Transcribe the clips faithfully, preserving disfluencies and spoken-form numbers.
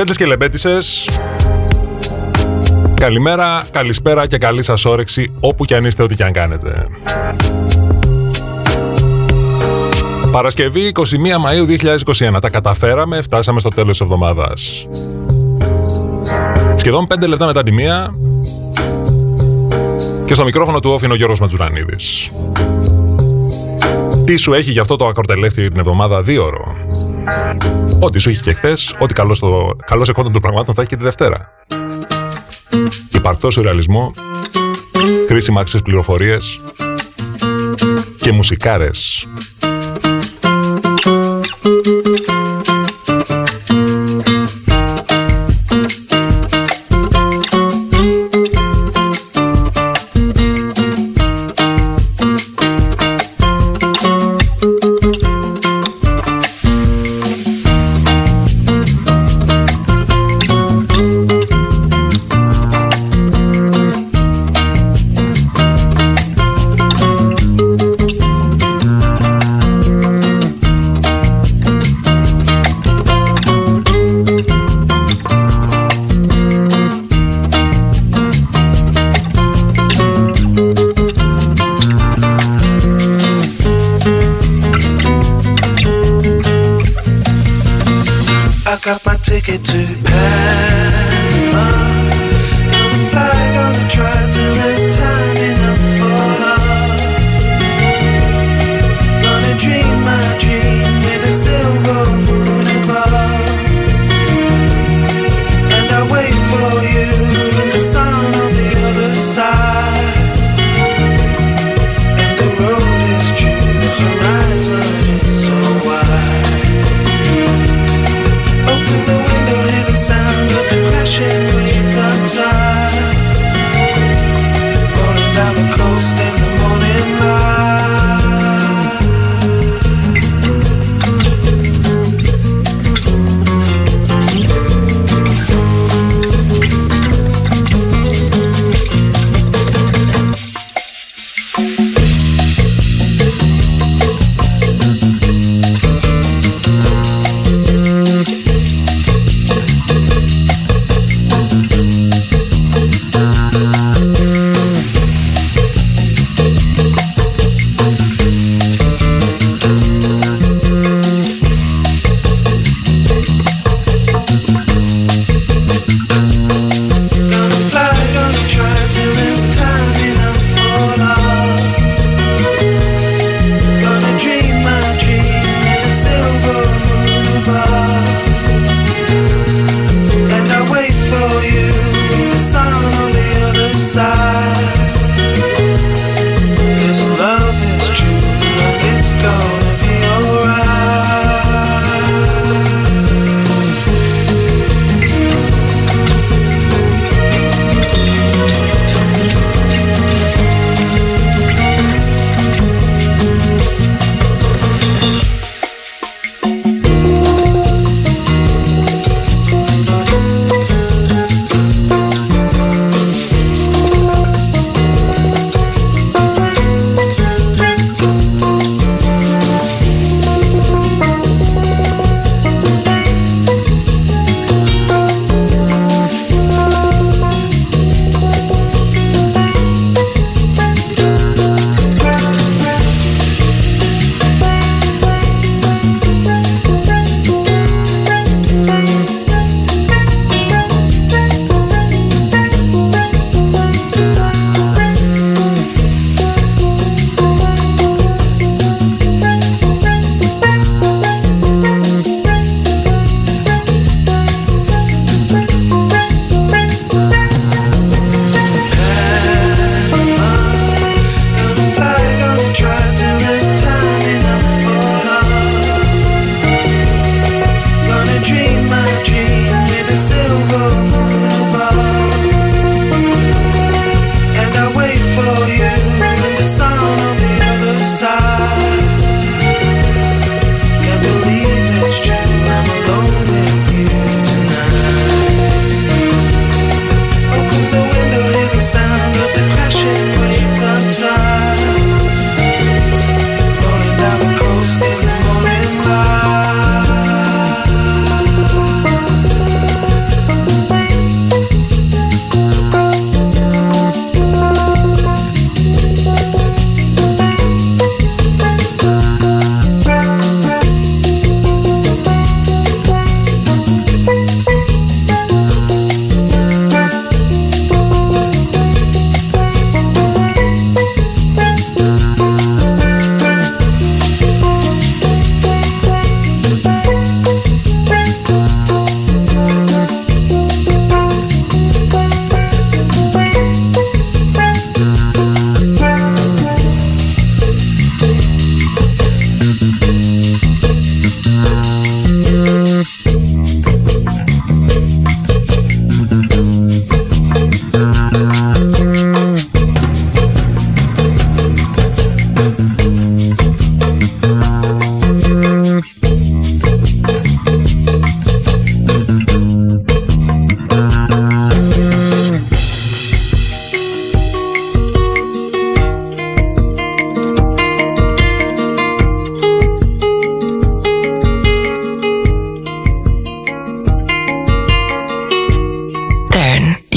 Λεμπέτες και λεμπέτησες, καλημέρα, καλησπέρα και καλή σας όρεξη όπου κι αν είστε, ό,τι κι αν κάνετε. Παρασκευή είκοσι μία Μαΐου δύο χιλιάδες είκοσι ένα. Τα καταφέραμε, φτάσαμε στο τέλος της εβδομάδας. Σχεδόν πέντε λεπτά μετά τη μία. Και στο μικρόφωνο του όφινο Γιώργος Μαντζουρανίδης. Τι σου έχει γι' αυτό το ακροτελεύτη την εβδομάδα δύο ώρο. Ό,τι σου είχε και χθες, ό,τι καλό στο... εκόντων των πραγμάτων θα έχει και τη Δευτέρα. Υπαρκτό σουρεαλισμό, χρήσιμα άξιες πληροφορίες και μουσικάρες.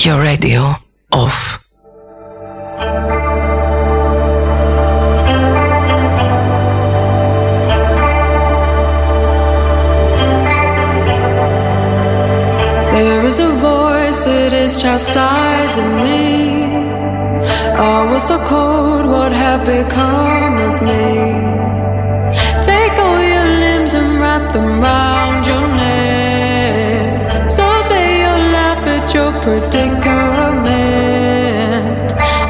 your radio off. There is a voice, it is chastising me. I was so cold, what had become of me? Take all your limbs and wrap them round your neck, so that you'll laugh at your predicament.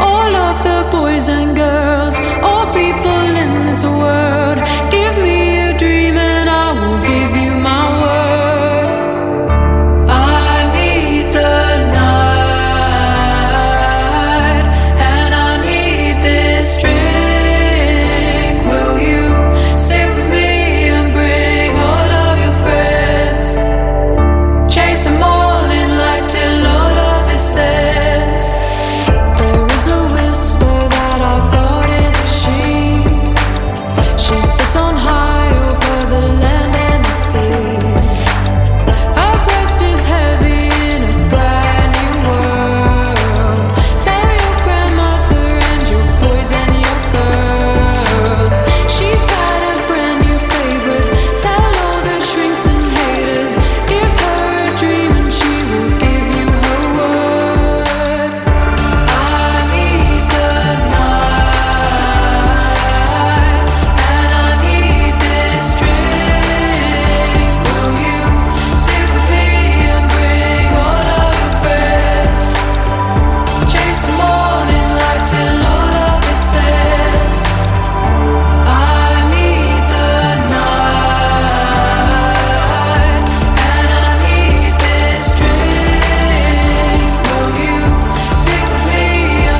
All of the boys and girls, all people in this world, give me a dream and I will give you my word. I need the night and I need this drink. Will you sit with me and bring all of your friends? Chase the morning light till all of this ends. There is a whisper that our God is a she. She sits on high over the land and the sea. Her breast is heavy in a brand new world. Tell your grandmother and your boys and your girls. She's got a brand new favorite. Tell all the shrinks and haters. Give her a dream and she will give you her word. I need the night and I need this drink. Will you sit with me and bring all of your friends? Chase the morning light till all of this ends. I need the night and I need this drink. Will you sit with me and bring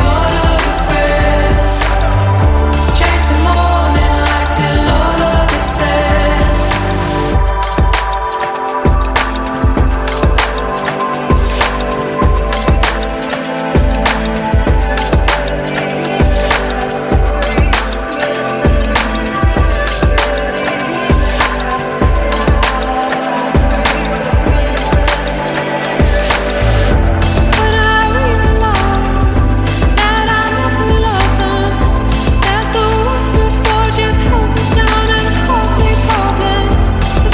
all of your friends? Chase the morning light till all of this ends. But I realized that I never loved them, that the ones before just held me down and caused me problems. They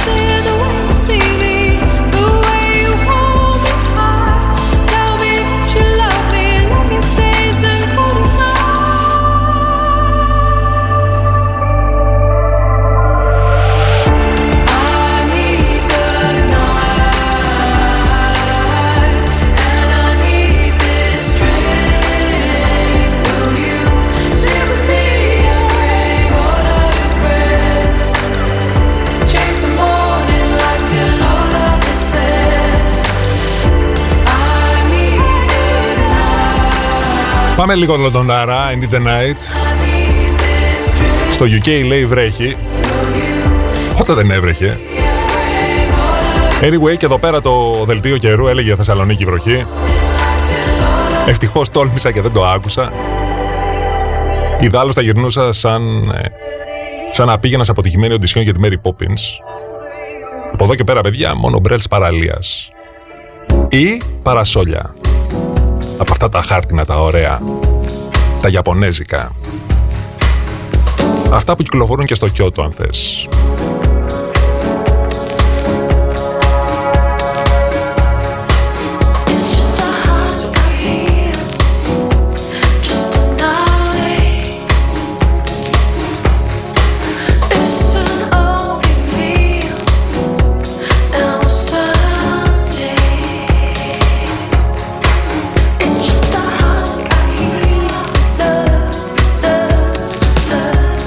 say the way you see me, the way you hold me high, tell me that you love me, love me stays and cold as night. I need the night and I need this drink. Will you sit with me and bring all of your friends? Chase the morning light till all of this ends. I need the night. Πάμε λίγο λοντονάρα, I need the night. I need this drink. Στο γιου κέι λέει βρέχει. Will you Πότε δεν έβρεχε. bring all of your Anyway, και εδώ πέρα το δελτίο καιρού έλεγε Θεσσαλονίκη βροχή. light till all of Ευτυχώς τόλμησα και δεν το άκουσα. Ιδάλλως θα γυρνούσα σαν, ε, σαν να πήγαινα σε αποτυχημένη οντισιόν για τη Mary Poppins. Από εδώ και πέρα, παιδιά, μόνο μπρέλς παραλίας. Ή παρασόλια. Από αυτά τα χάρτινα, τα ωραία. Τα γιαπωνέζικα. Αυτά που κυκλοφορούν και στο Κιώτο, αν θες. It's just a house right here, just an alley. It's an old reveal, now on Sunday. It's just a house right here, love, love, love.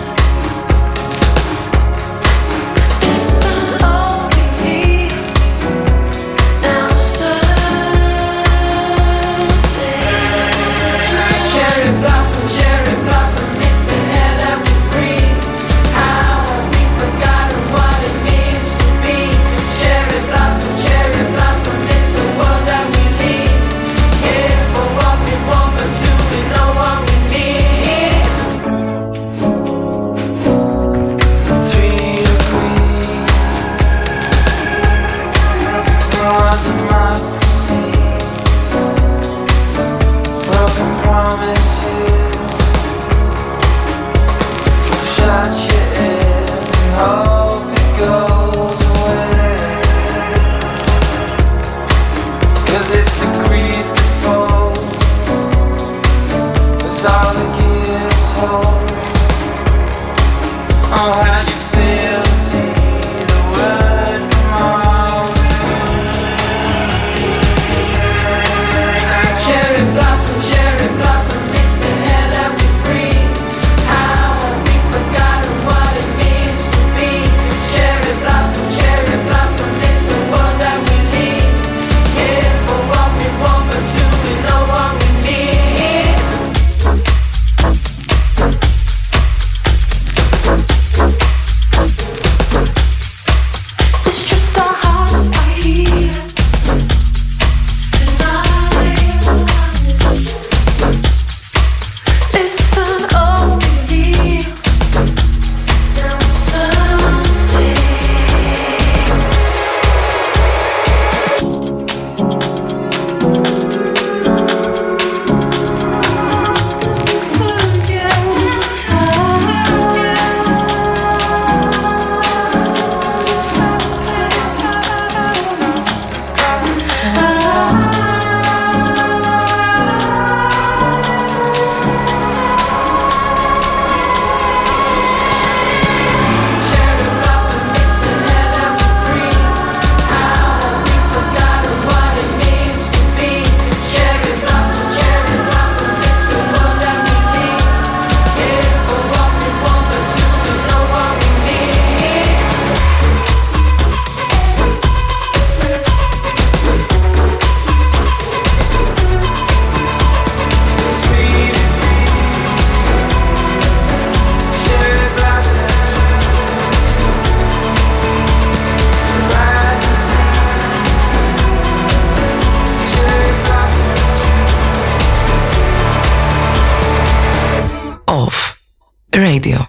Radio.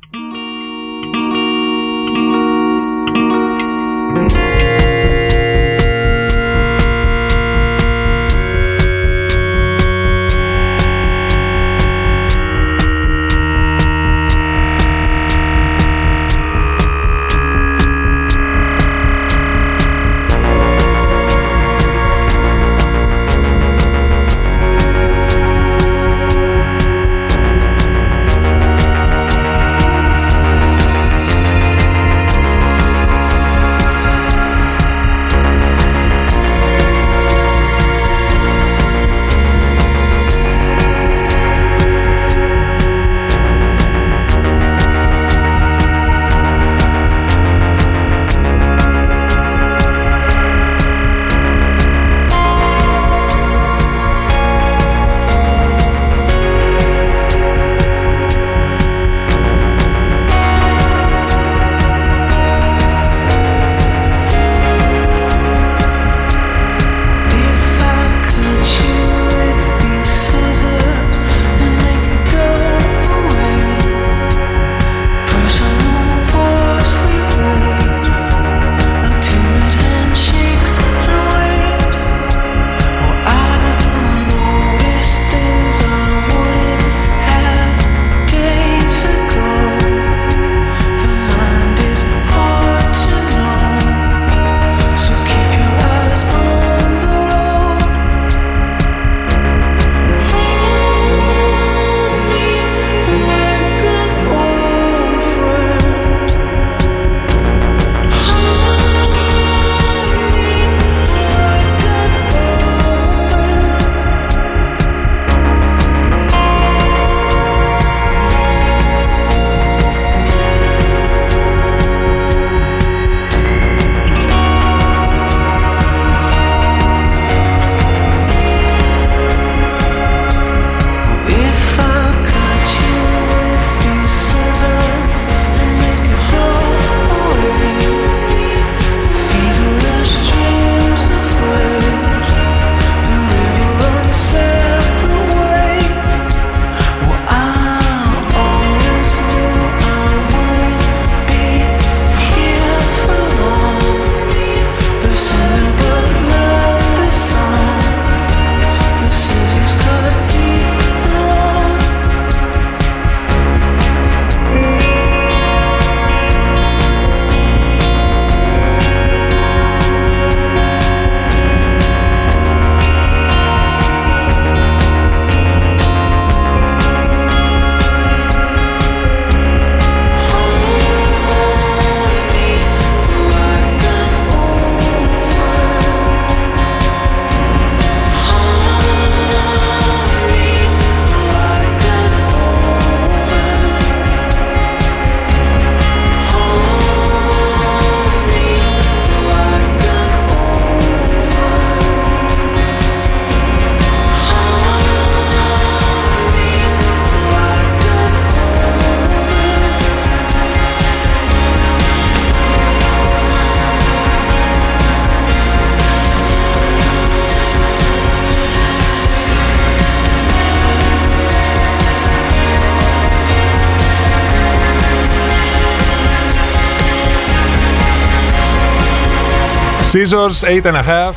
Scissors, eight and a half.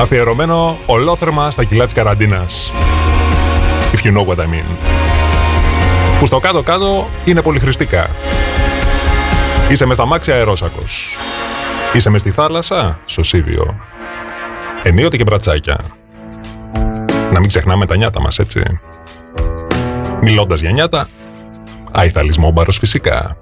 Αφιερωμένο ολόθερμα στα κιλά της καραντίνας. If you know what I mean. Που στο κάτω-κάτω είναι πολυχρηστικά. Είσαι μες στα μάξια αερόσακος. Είσαι μες στη θάλασσα, σωσίβιο. Ενίοτε και μπρατσάκια. Να μην ξεχνάμε τα νιάτα μας, έτσι. Μιλώντας για νιάτα, αϊθαλισμόμπαρος φυσικά.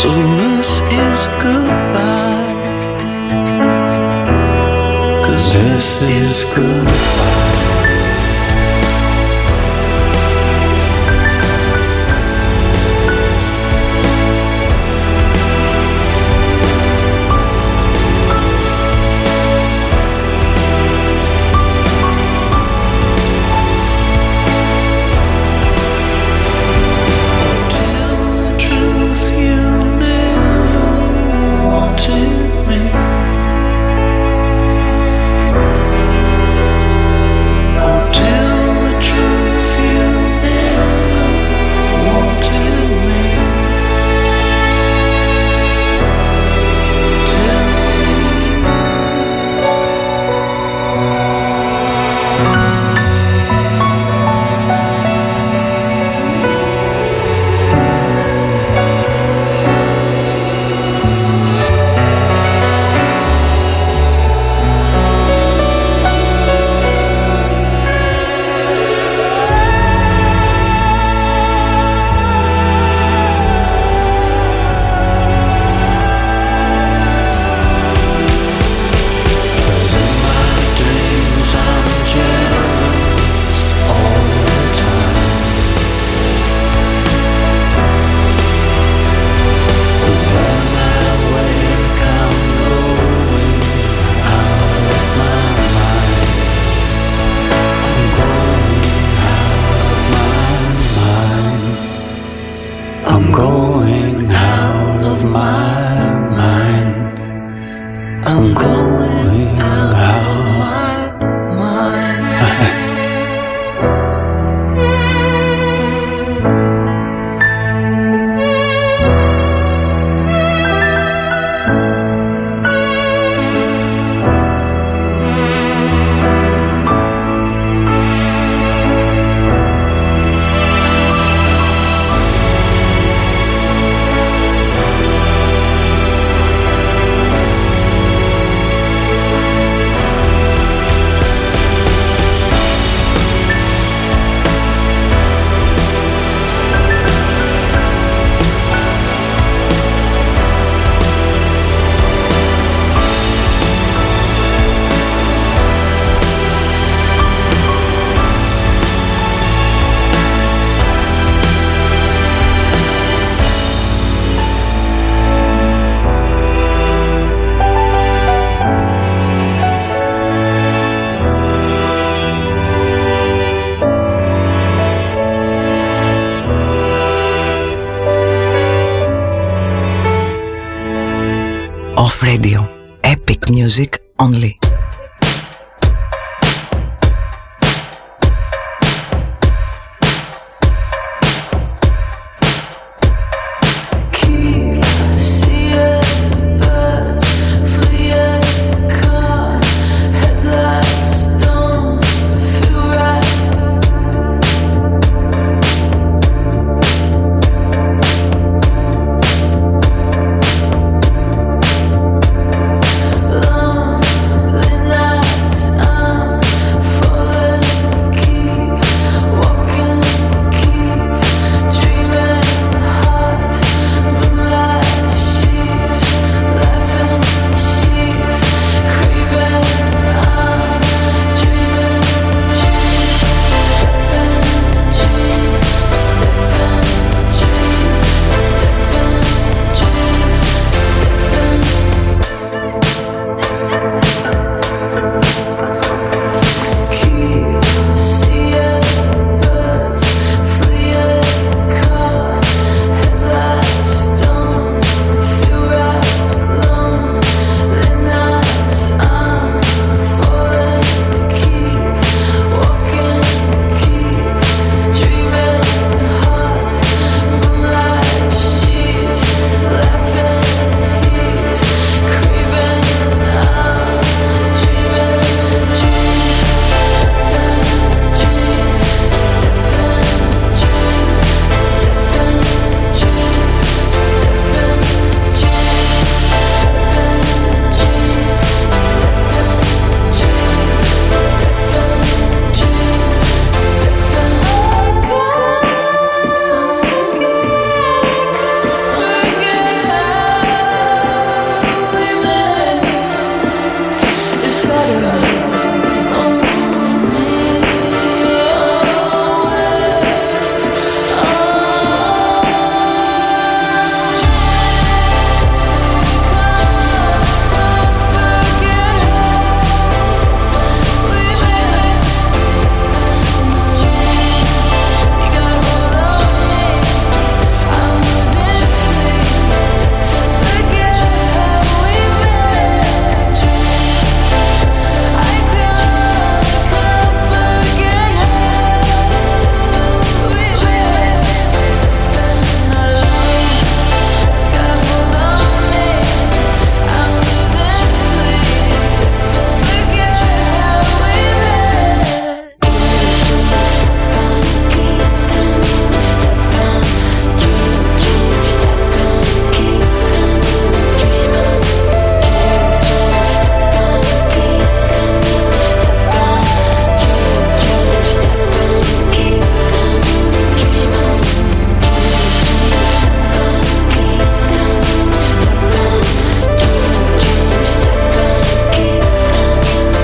So this is goodbye, 'cause this is goodbye. Radio. Epic music only.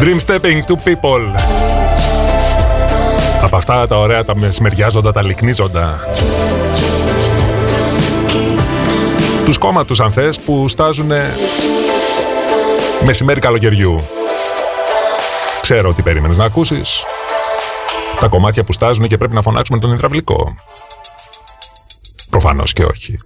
Dream Stepping to People. Από αυτά τα ωραία, τα μεσημεριάζοντα, τα λυκνίζοντα του κόμματους, αν θες, που στάζουν μεσημέρι καλοκαιριού. Ξέρω τι περίμενες να ακούσεις. Τα κομμάτια που στάζουν και πρέπει να φωνάξουμε τον υδραυλικό. Προφανώς και όχι.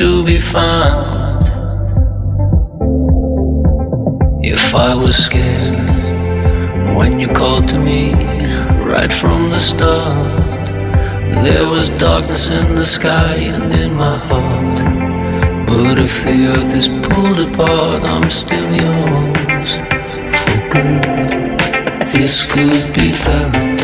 to be found. If I was scared when you called to me right from the start, there was darkness in the sky and in my heart. But if the earth is pulled apart, I'm still yours for good. This could be paradise.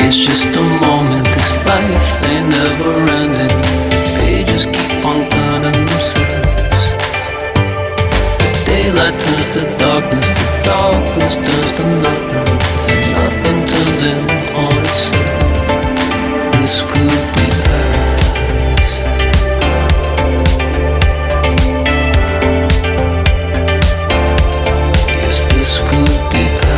It's just a moment, this life ain't never ending. Pages keep on turning themselves. The daylight turns to darkness, the darkness turns to nothing, and nothing turns in on itself. This could be paradise. Yes, this could be paradise.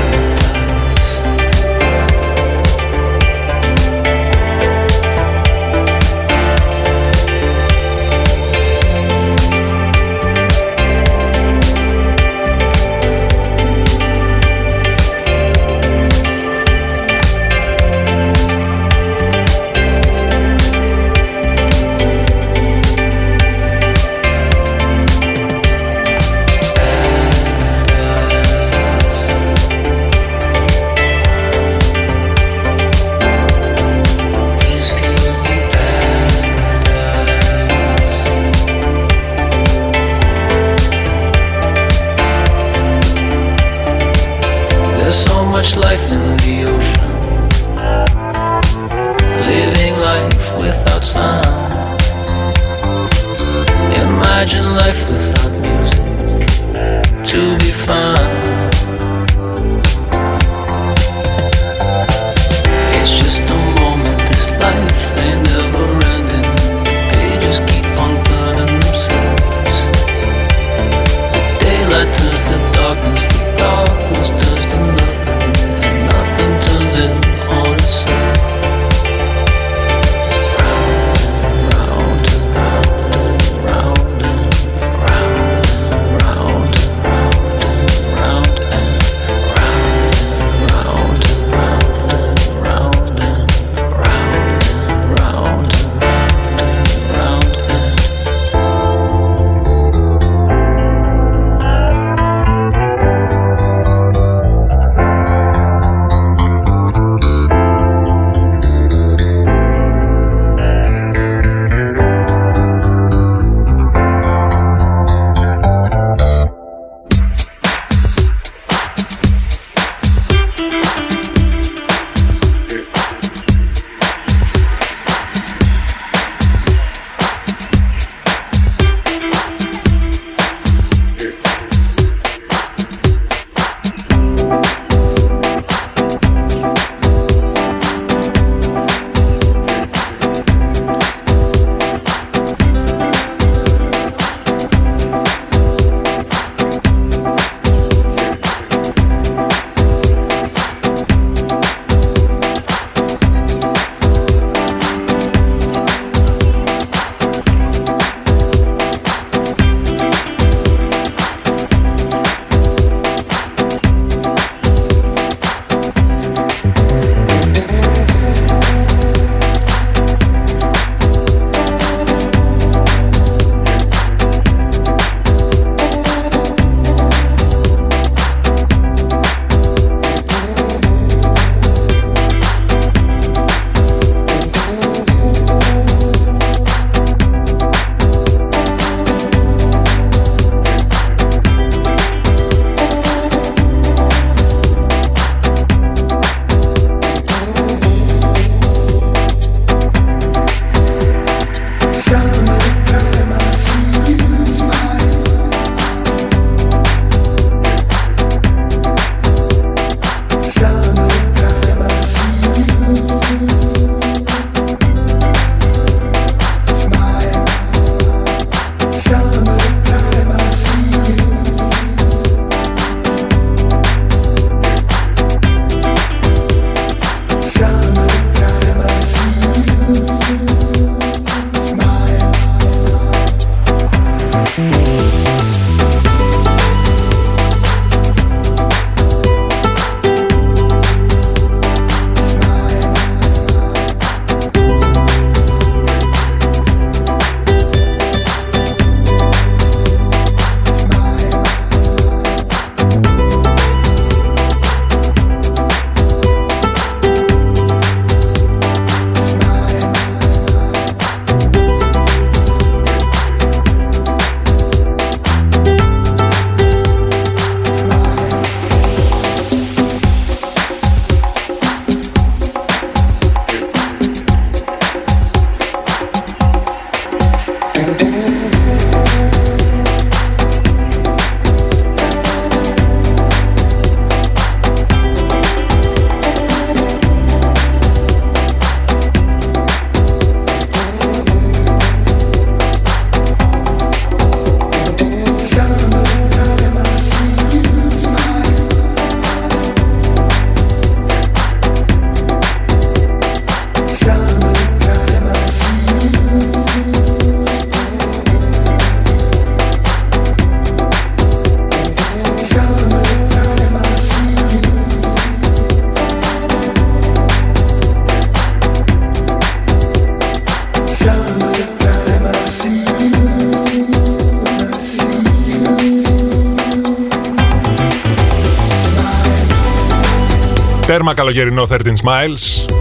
Τέρμα καλοκαιρινό thirteen Smiles,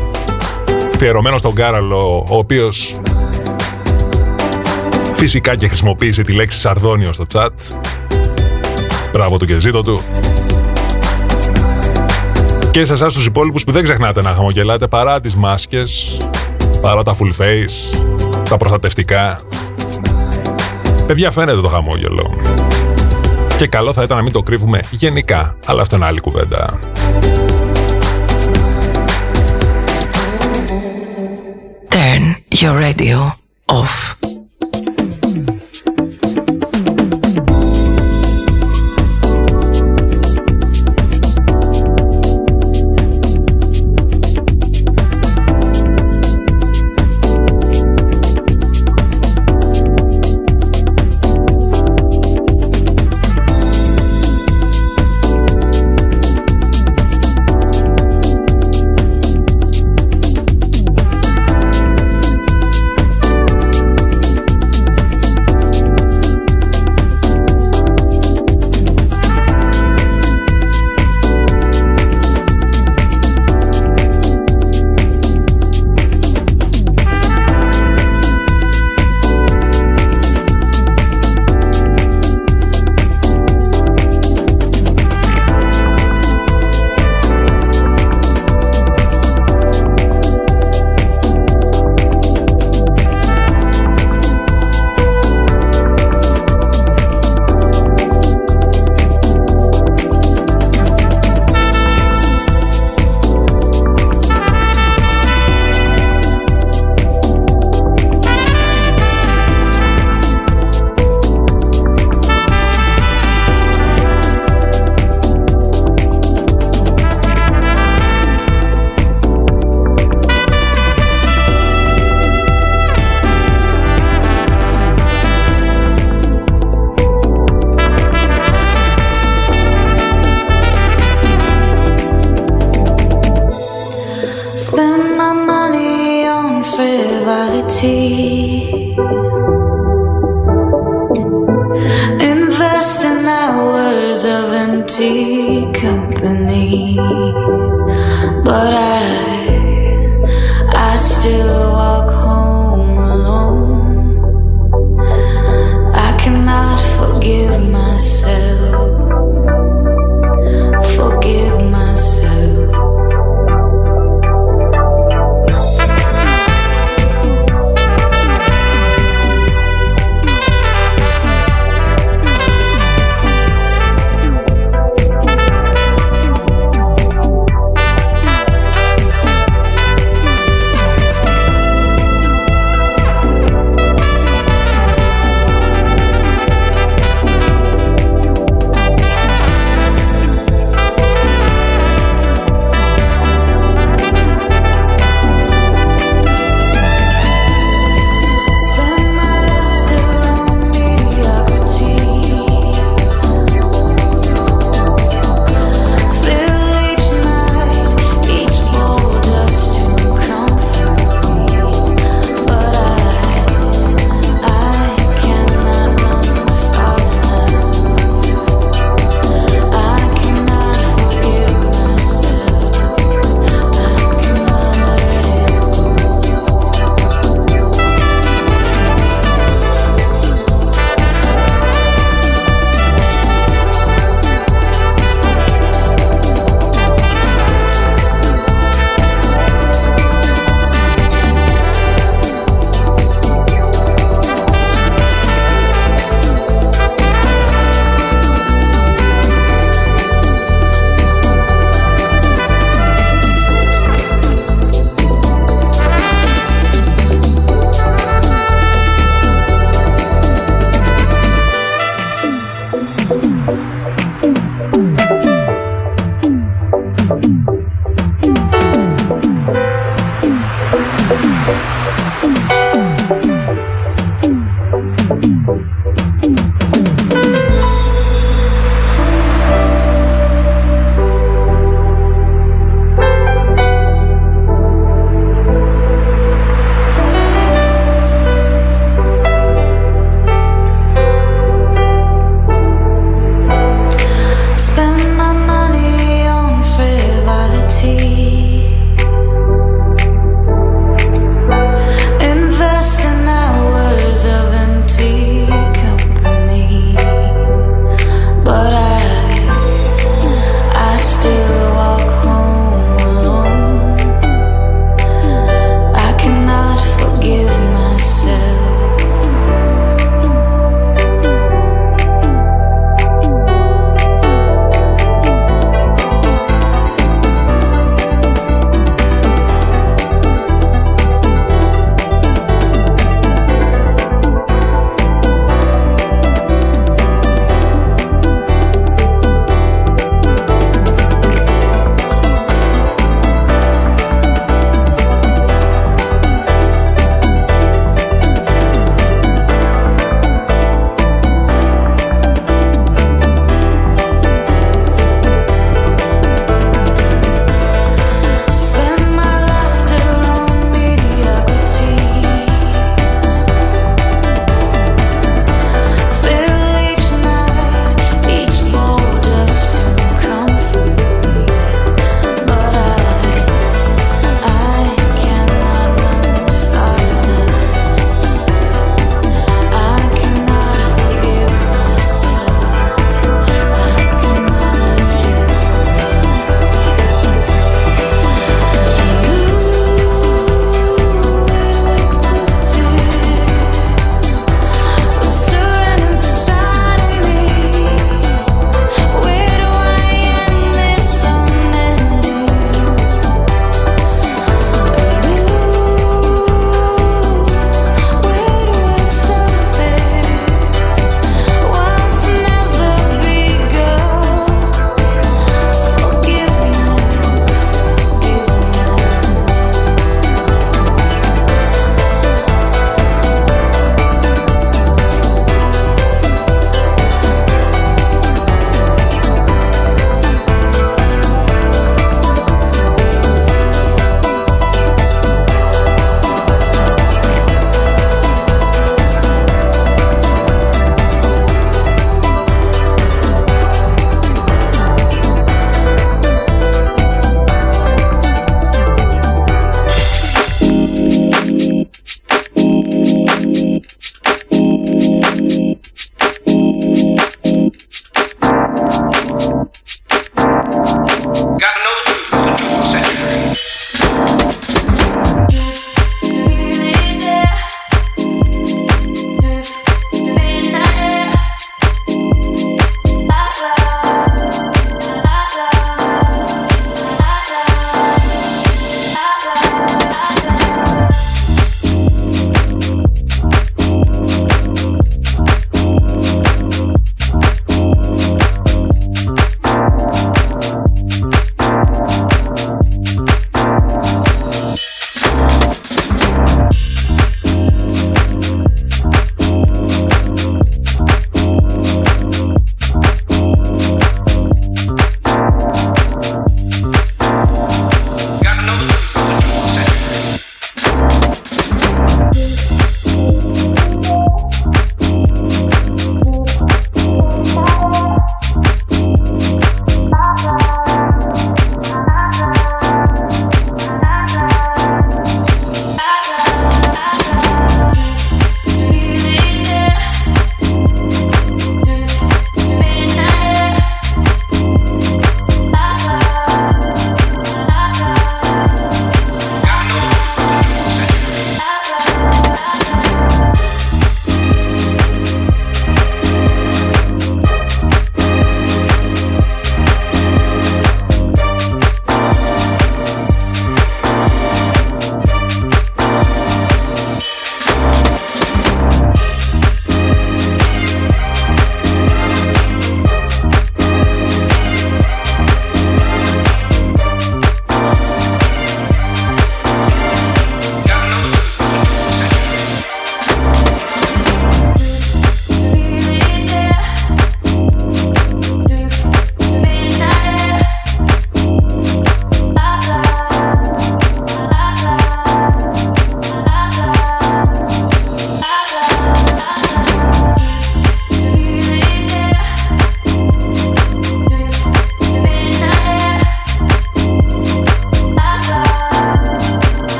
αφιερωμένο στον Κάραλο, ο οποίος φυσικά και χρησιμοποίησε τη λέξη σαρδόνιο στο chat. Μπράβο του και ζήτω του. Και σε εσάς τους υπόλοιπους που δεν ξεχνάτε να χαμογελάτε παρά τις μάσκες, παρά τα full face, τα προστατευτικά. Παιδιά, φαίνεται το χαμόγελο. Και καλό θα ήταν να μην το κρύβουμε γενικά, αλλά αυτό είναι άλλη κουβέντα. Turn your radio off.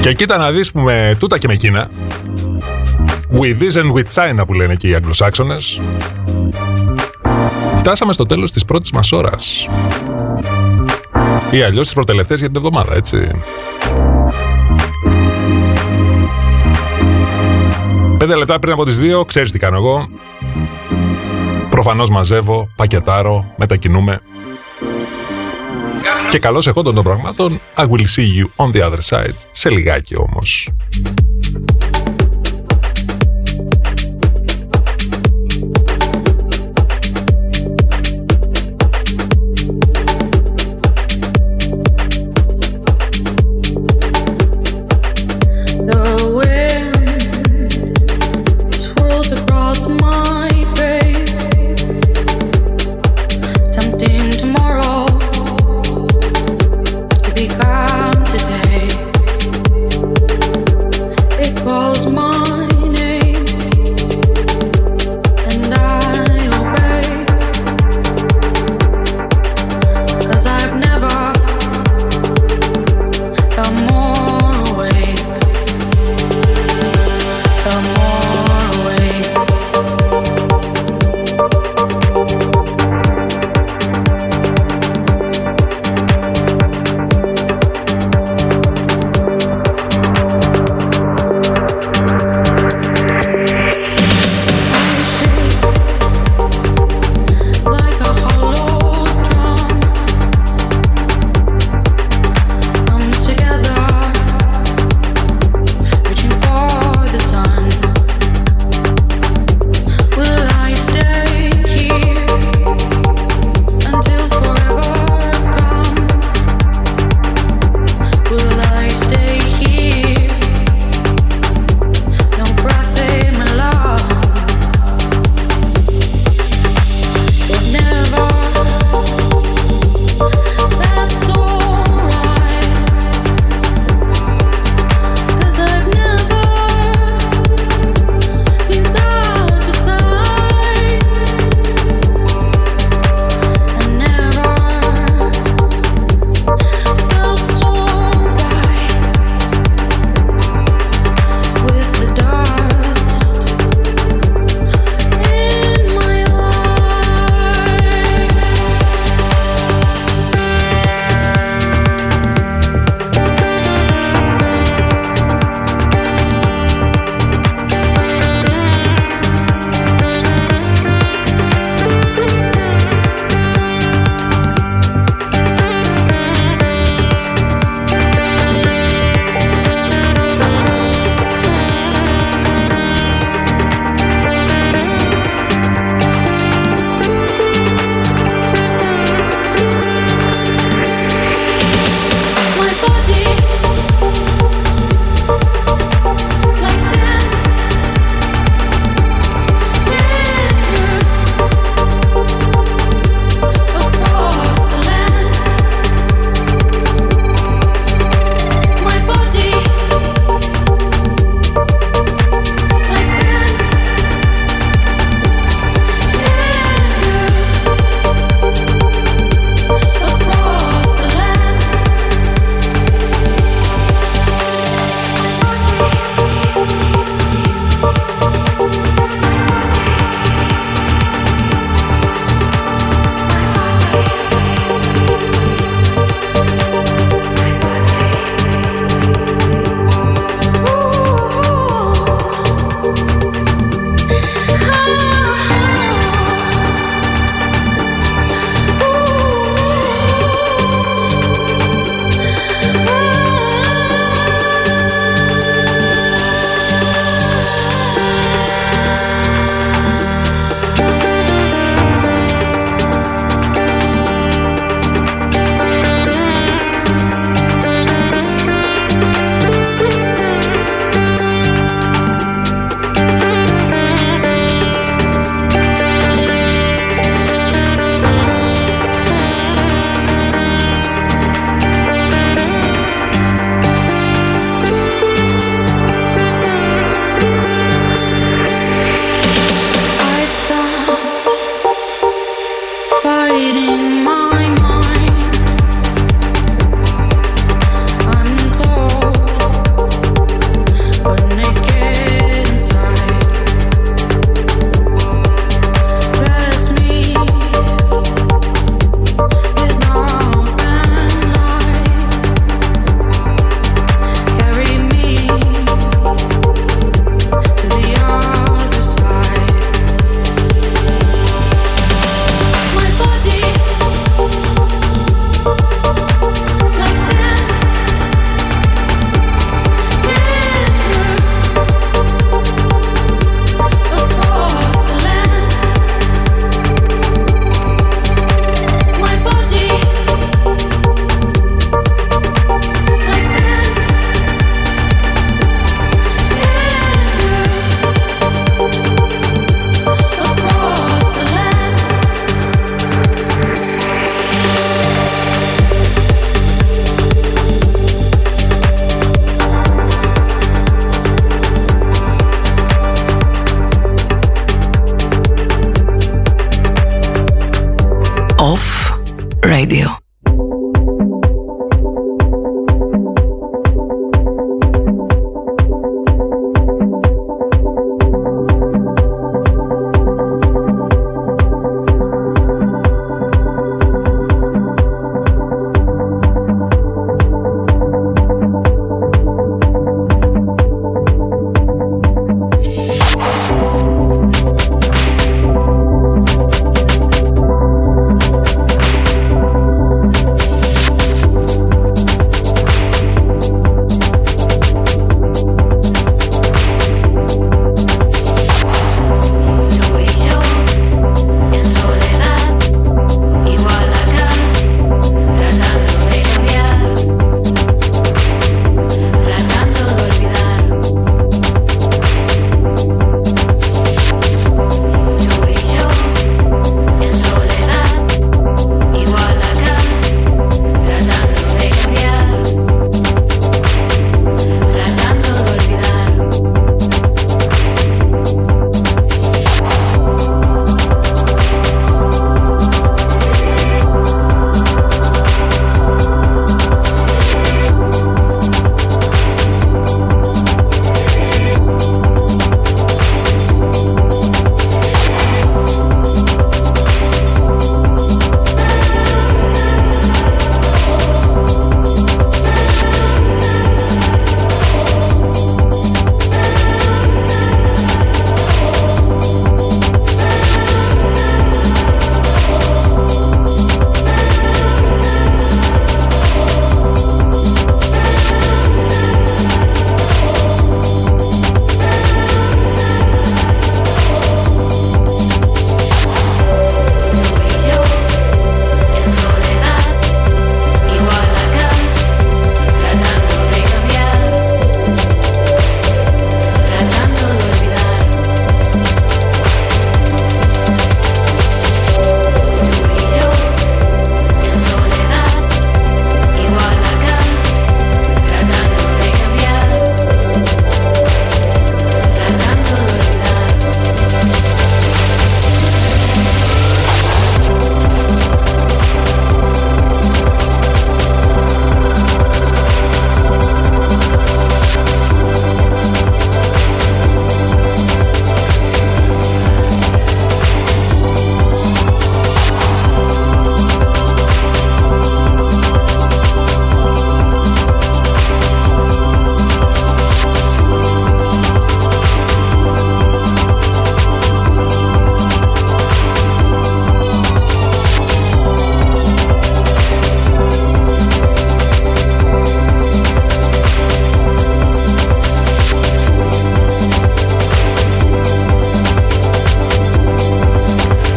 Και κοίτα να δεις με τούτα και με εκείνα. With this and with China που λένε και οι Αγγλοσάξονες. Φτάσαμε στο τέλος της πρώτης μας ώρας. Ή αλλιώς τις προτελευταίες για την εβδομάδα, έτσι. Πέντε λεπτά πριν από τις δύο, ξέρεις τι κάνω εγώ. Προφανώς μαζεύω, πακετάρω, μετακινούμε. Και καλώς εχόντων των πραγμάτων, I will see you on the other side. Σε λιγάκι όμως. Radio.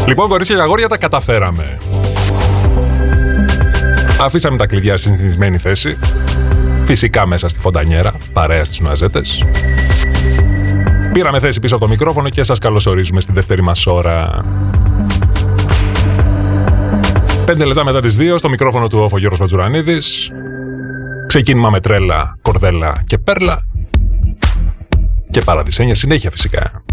Λοιπόν, κορίτσια και αγόρια, τα καταφέραμε. Αφήσαμε τα κλειδιά στην συνηθισμένη θέση. Φυσικά μέσα στη φοντανιέρα, παρέα στις ναζέτες. Πήραμε θέση πίσω από το μικρόφωνο και σας καλωσορίζουμε στη δεύτερη μας ώρα. Πέντε λεπτά μετά τις δύο, στο μικρόφωνο του όφο Γιώργος Μαντζουρανίδης. Ξεκίνημα με τρέλα, κορδέλα και πέρλα. Και παραδεισένια συνέχεια φυσικά.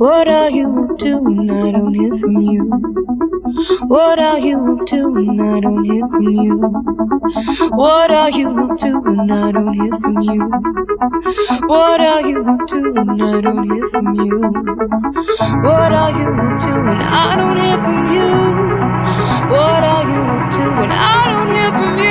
What are you up to when I don't hear from you? What are you up to when I don't hear from you? What are you up to when I don't hear from you? What are you up to when I don't hear from you? What are you up to when I don't hear from you? What are you up to when I don't hear from you?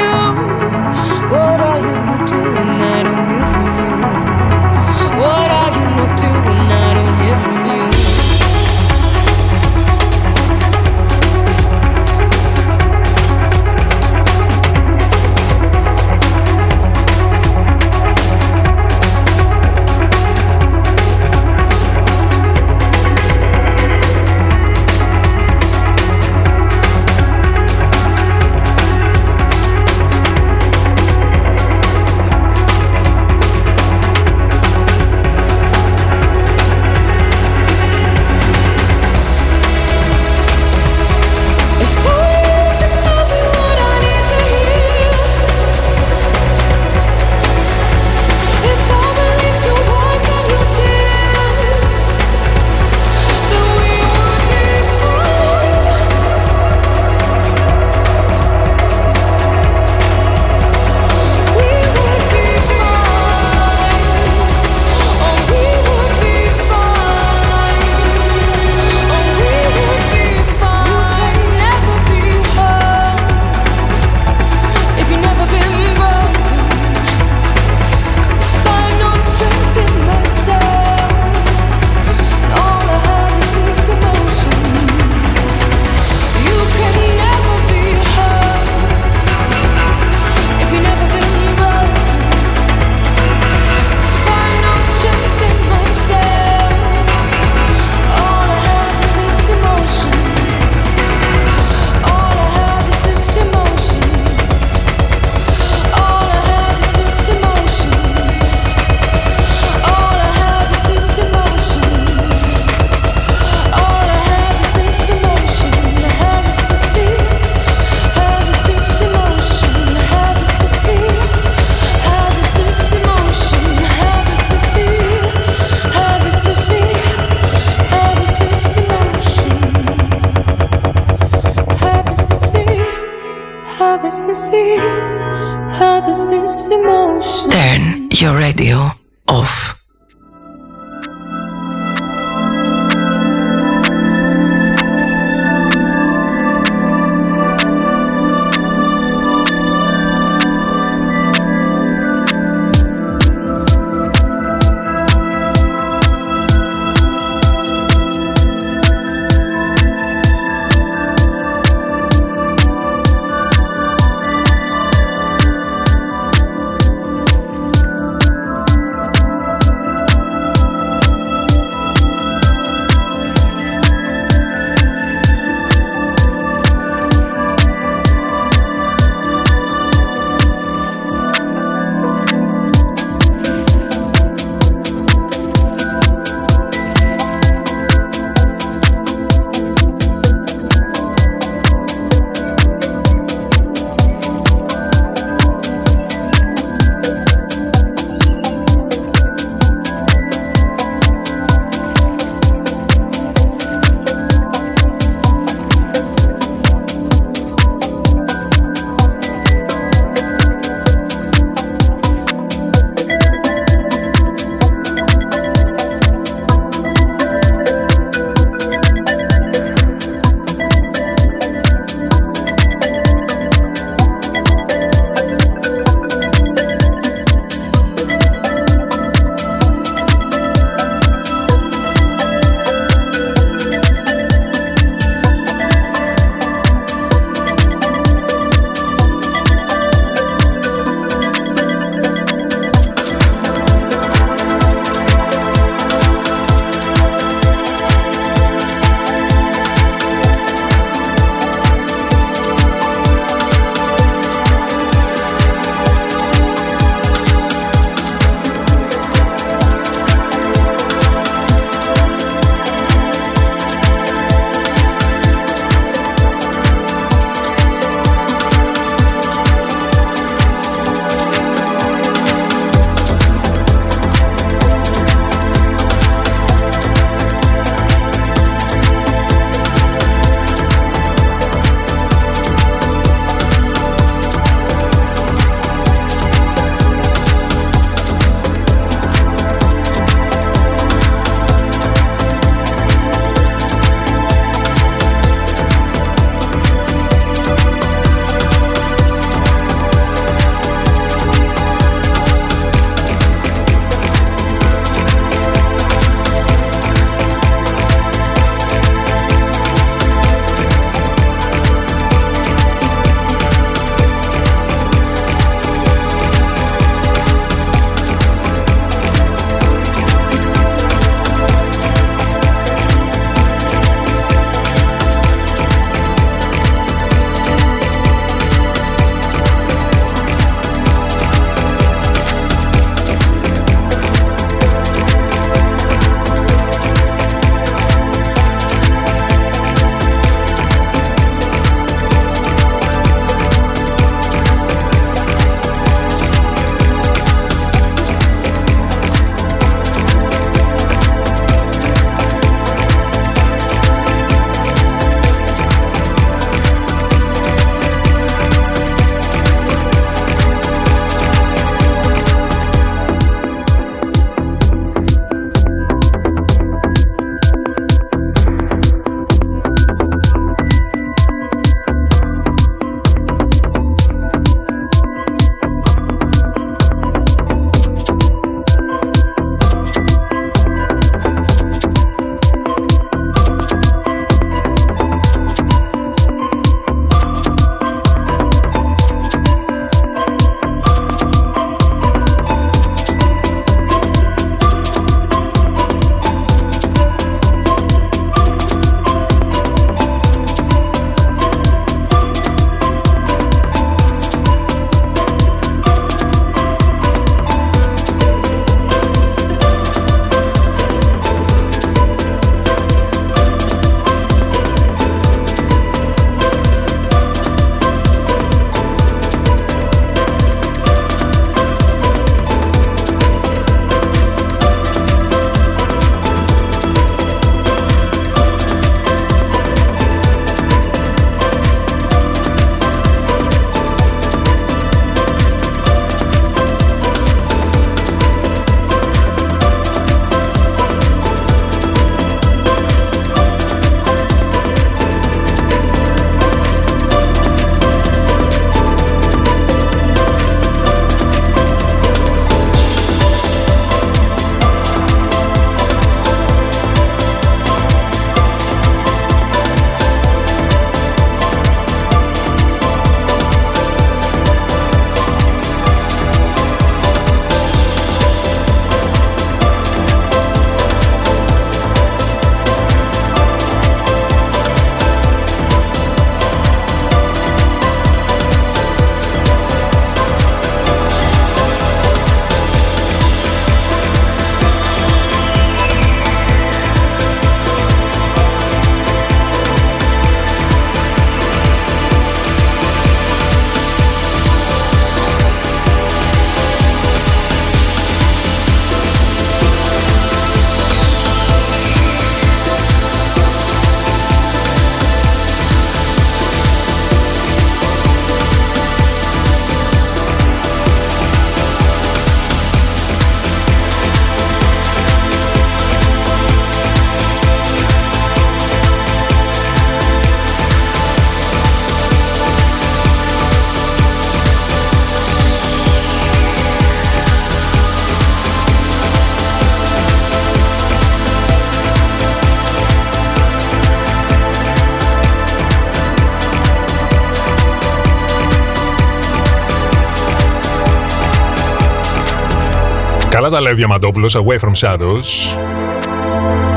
Καλά τα λέει ο Διαμαντόπουλος, Away From Shadows.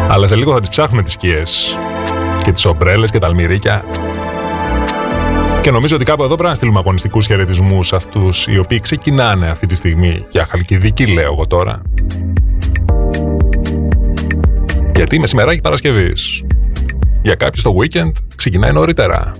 Αλλά σε λίγο θα τις ψάχνουμε τις σκιές και τις ομπρέλες και τα αλμυρίκια. Και νομίζω ότι κάπου εδώ πρέπει να στείλουμε αγωνιστικούς χαιρετισμούς σε αυτούς οι οποίοι ξεκινάνε αυτή τη στιγμή για Χαλκιδική, λέω εγώ τώρα. Γιατί μεσημεράκι Παρασκευής. Για κάποιους το weekend ξεκινάει νωρίτερα.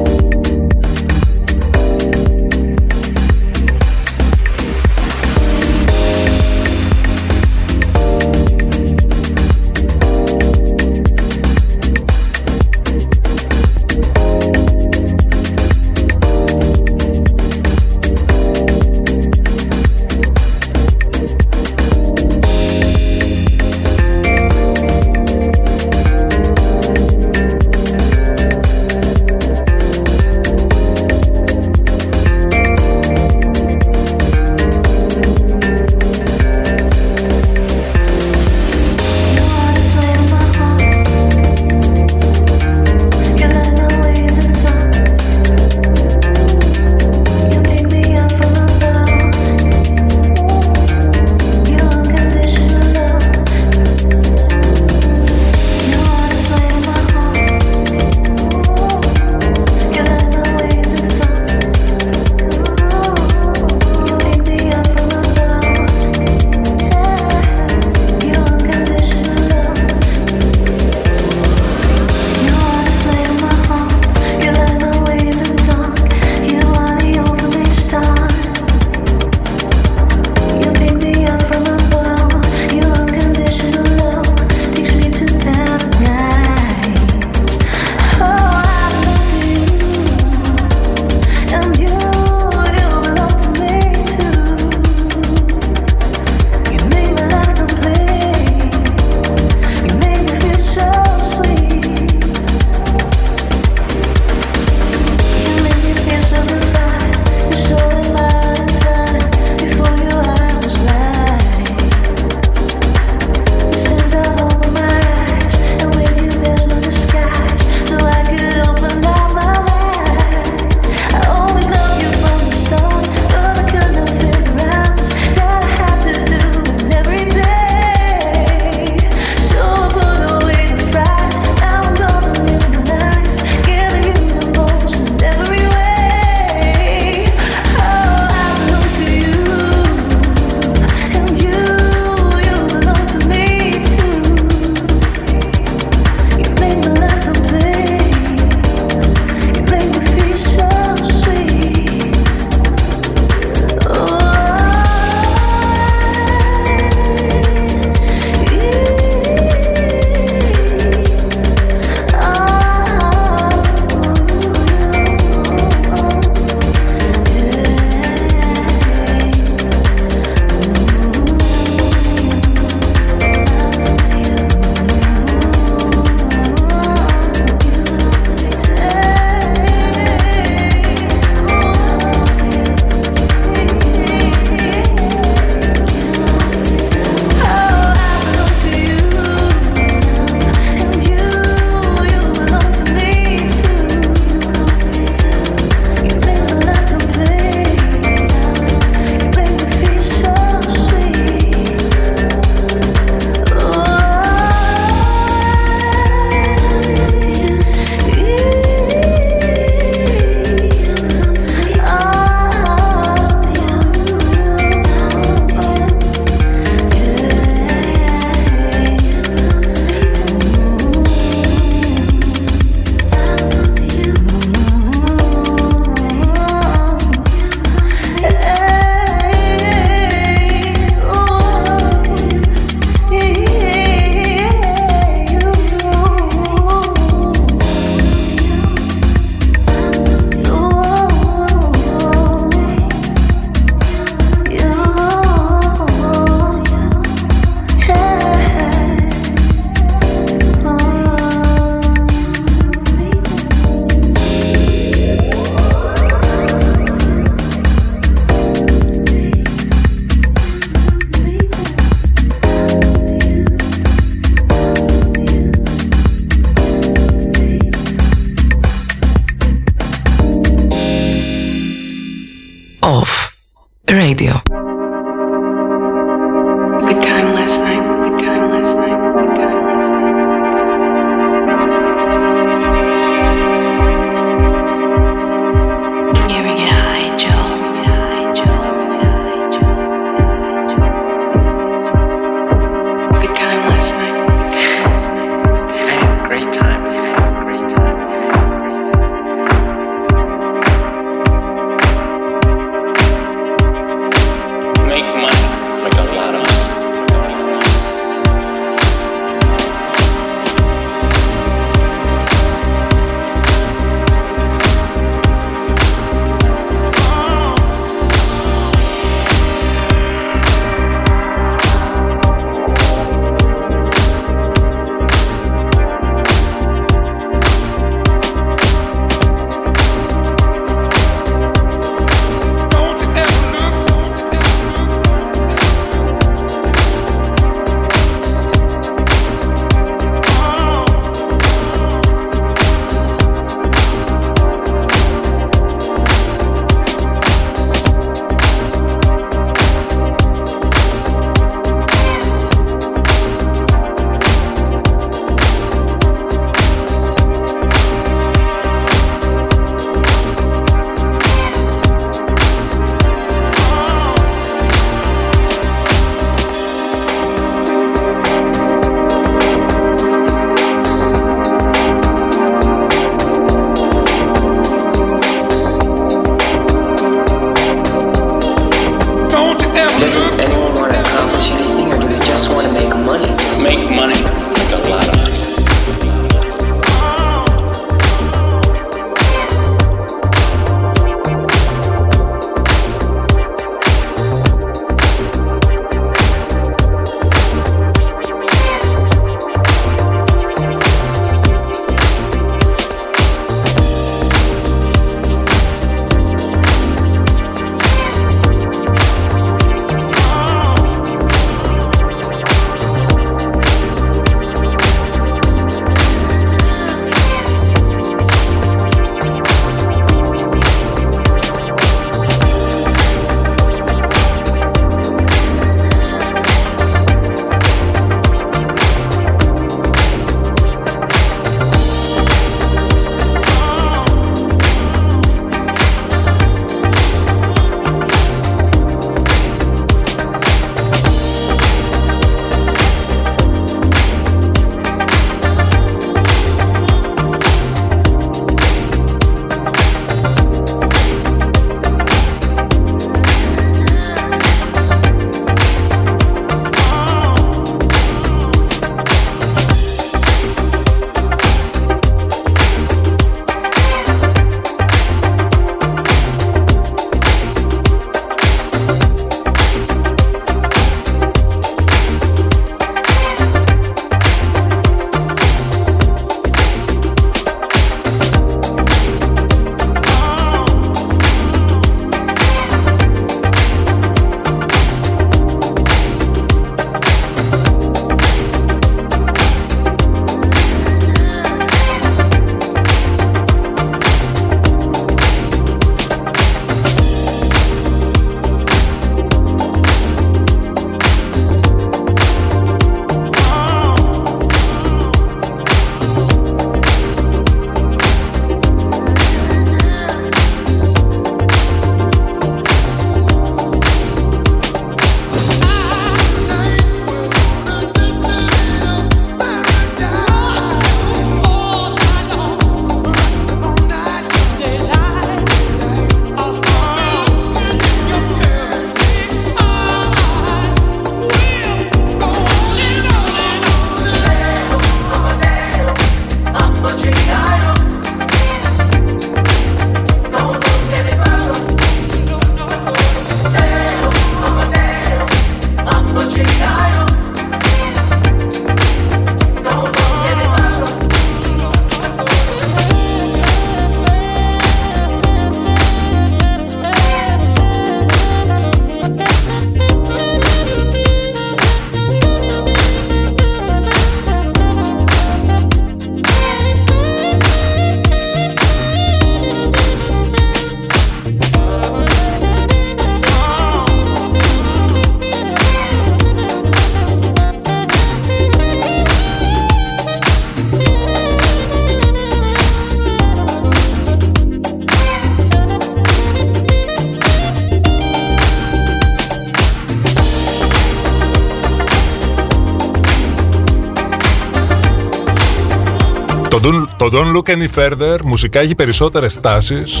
Το Don't, το Don't Look Any Further μουσικά έχει περισσότερες τάσεις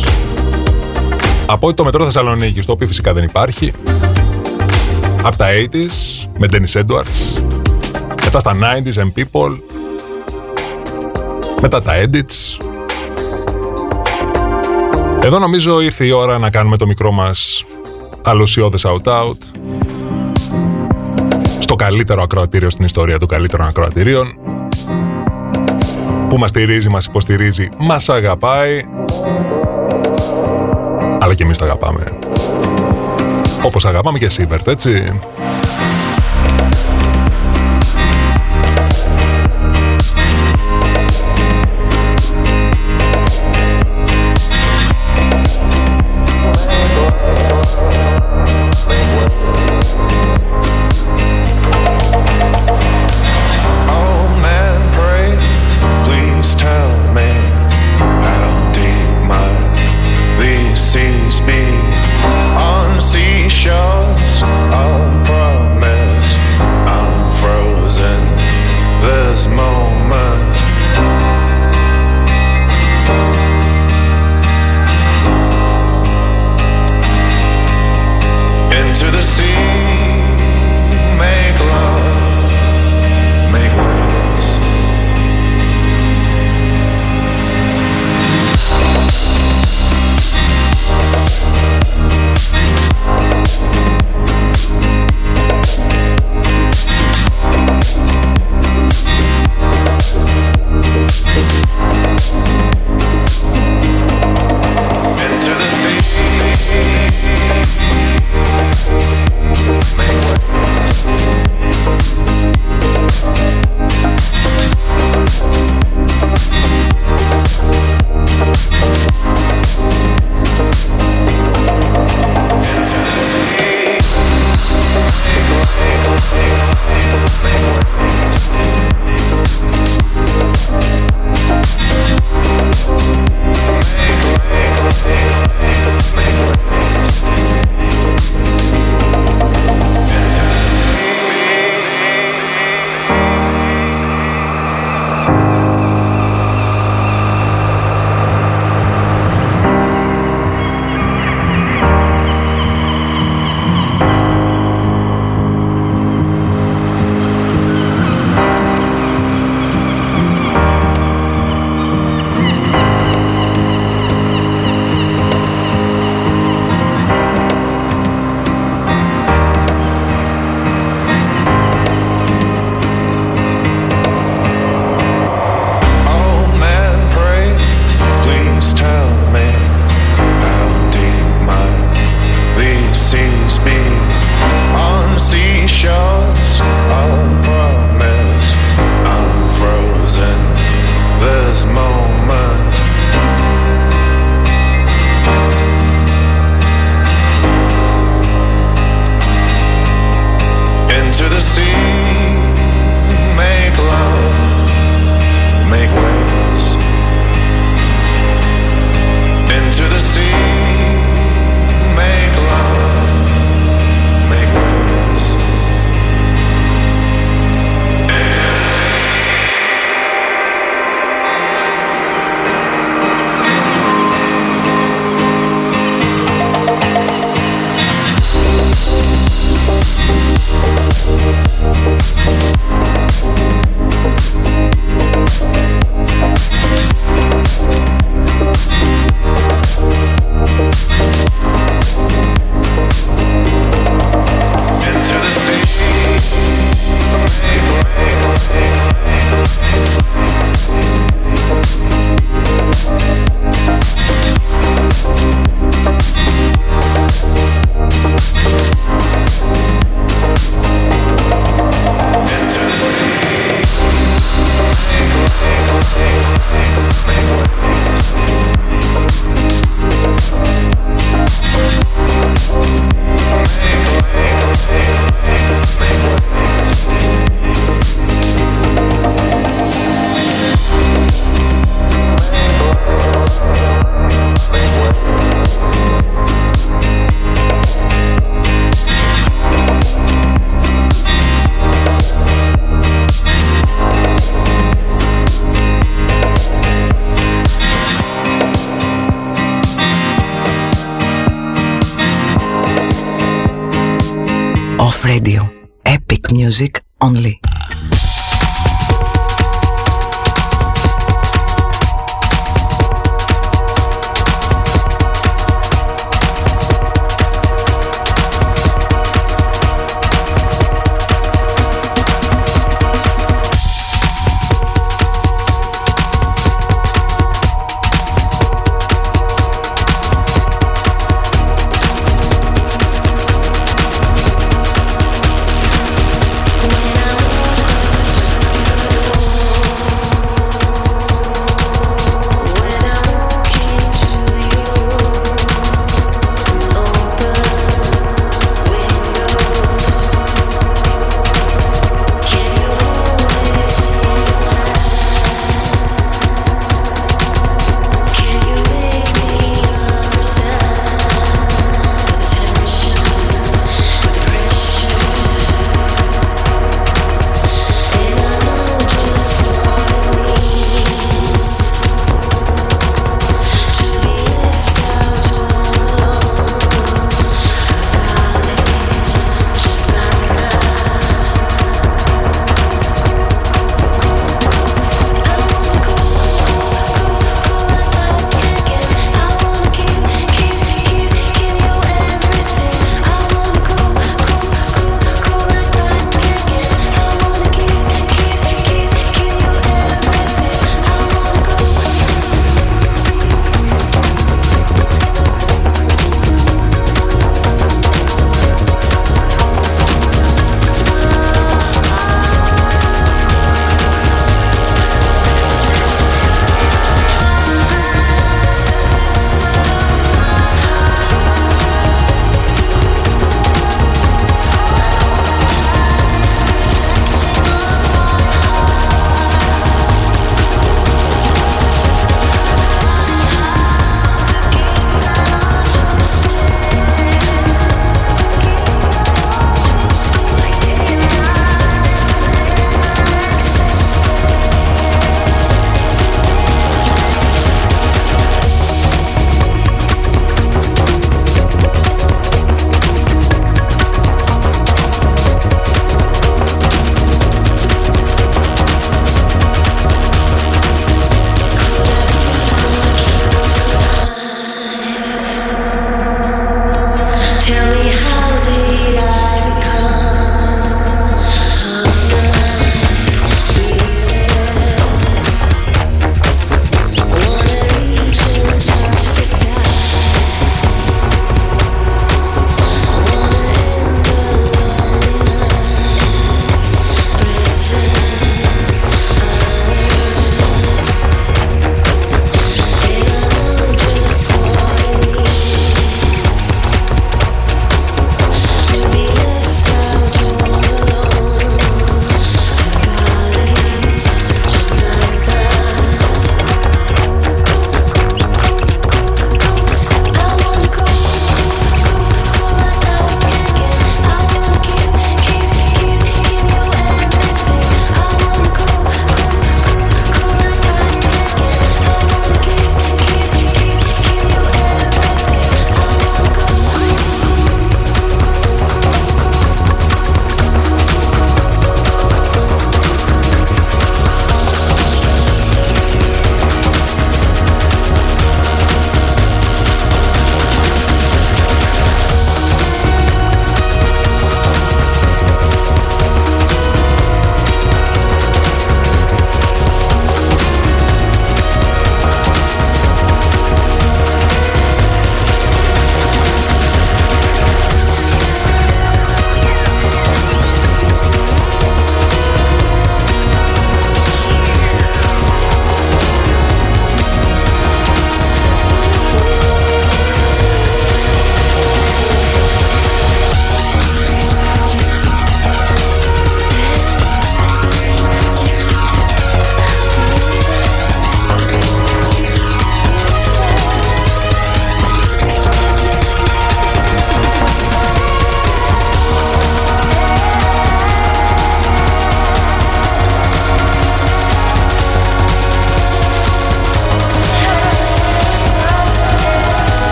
από το Μετρό Θεσσαλονίκης, το οποίο φυσικά δεν υπάρχει. Από τα ογδόντα με Dennis Edwards, μετά στα ενενήντα and People, μετά τα Edits. Εδώ νομίζω ήρθε η ώρα να κάνουμε το μικρό μας αλουσιώδες shout-out στο καλύτερο ακροατήριο στην ιστορία των καλύτερων ακροατηρίων, που μας στηρίζει, μας υποστηρίζει, μας αγαπάει, αλλά και εμείς τα αγαπάμε. Όπως αγαπάμε και Σίβερτ, έτσι. music only.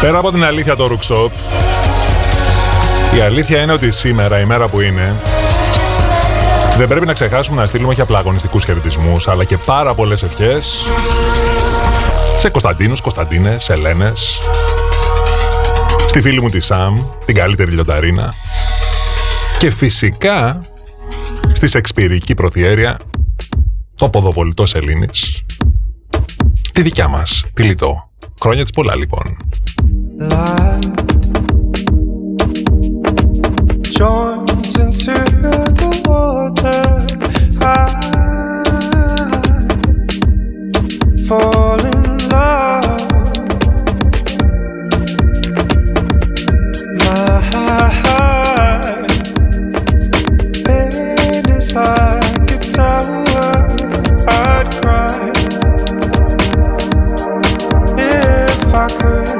Πέρα από την αλήθεια το workshop, η αλήθεια είναι ότι σήμερα, η μέρα που είναι, δεν πρέπει να ξεχάσουμε να στείλουμε όχι απλά αγωνιστικούς χαιρετισμούς, αλλά και πάρα πολλές ευχές σε Κωνσταντίνους, Κωνσταντίνες, Ελένες, στη φίλη μου τη Σαμ, την καλύτερη λιονταρίνα, και φυσικά στη σεξπυρική προθιέρεια, το ποδοβολητό Σελήνης, τη δικιά μας, τη Λιτό. Χρόνια της πολλά λοιπόν. Joins into the water. I fall in love. My bed is like a tower. I'd cry if I could.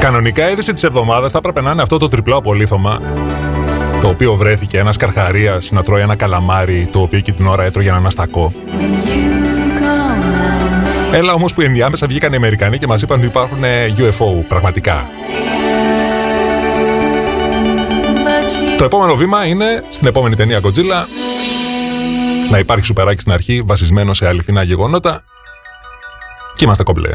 Κανονικά είδηση της εβδομάδας θα έπρεπε να είναι αυτό το τριπλό απολύθωμα, το οποίο βρέθηκε ένας καρχαρίας να τρώει ένα καλαμάρι, το οποίο και την ώρα έτρωγε έναν αστακό. Έλα όμως που ενδιάμεσα βγήκαν οι Αμερικανοί και μας είπαν ότι υπάρχουν γιου εφ ο πραγματικά. Το επόμενο βήμα είναι στην επόμενη ταινία Godzilla να υπάρχει σουπεράκι στην αρχή βασισμένο σε αληθινά γεγονότα και είμαστε κομπλέ.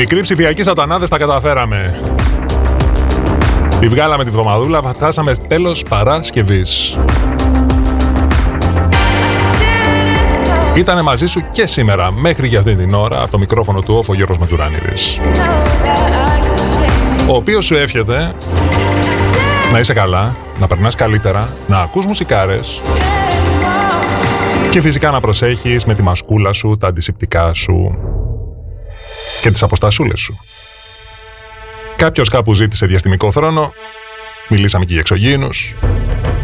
Μικροί ψηφιακοί σατανάδες τα καταφέραμε. Τη βγάλαμε τη βδομαδούλα, φτάσαμε τέλος Παρασκευής. Ήτανε μαζί σου και σήμερα, μέχρι για αυτή την ώρα, από το μικρόφωνο του Όφο Γιώργος Μαντζουρανίδης. Ο οποίος σου εύχεται να είσαι καλά, να περνάς καλύτερα, να ακούς μουσικάρες και φυσικά να προσέχεις με τη μασκούλα σου, τα αντισηπτικά σου και τις αποστασούλες σου. Κάποιος κάπου ζήτησε διαστημικό θρόνο, μιλήσαμε και για εξωγήινους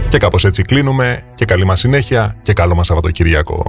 και κάπως έτσι κλείνουμε και καλή μας συνέχεια και καλό μας Σαββατοκυριακό.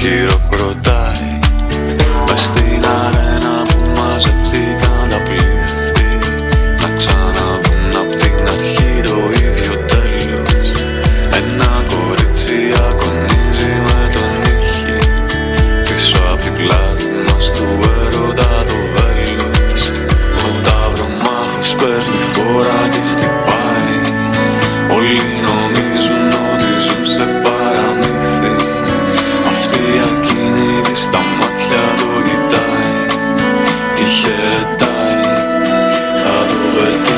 Χειροκροτάει μες στην αρένα που μαζευτήκαν τα πλήθη. τη χαιρετάει, θα το πετύχει.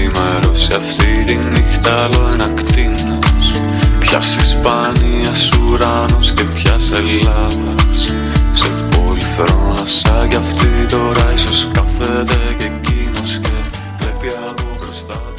Ξημέρωσε αυτή τη νύχτα άλλο ένα κτήνος. Πιάσε Ισπανίας, ουρανός και πιάσε Ελλάδας. Σε πολυθρόνα σαν κι αυτή τώρα ίσως κάθεται και εκείνος και βλέπει από μπροστά.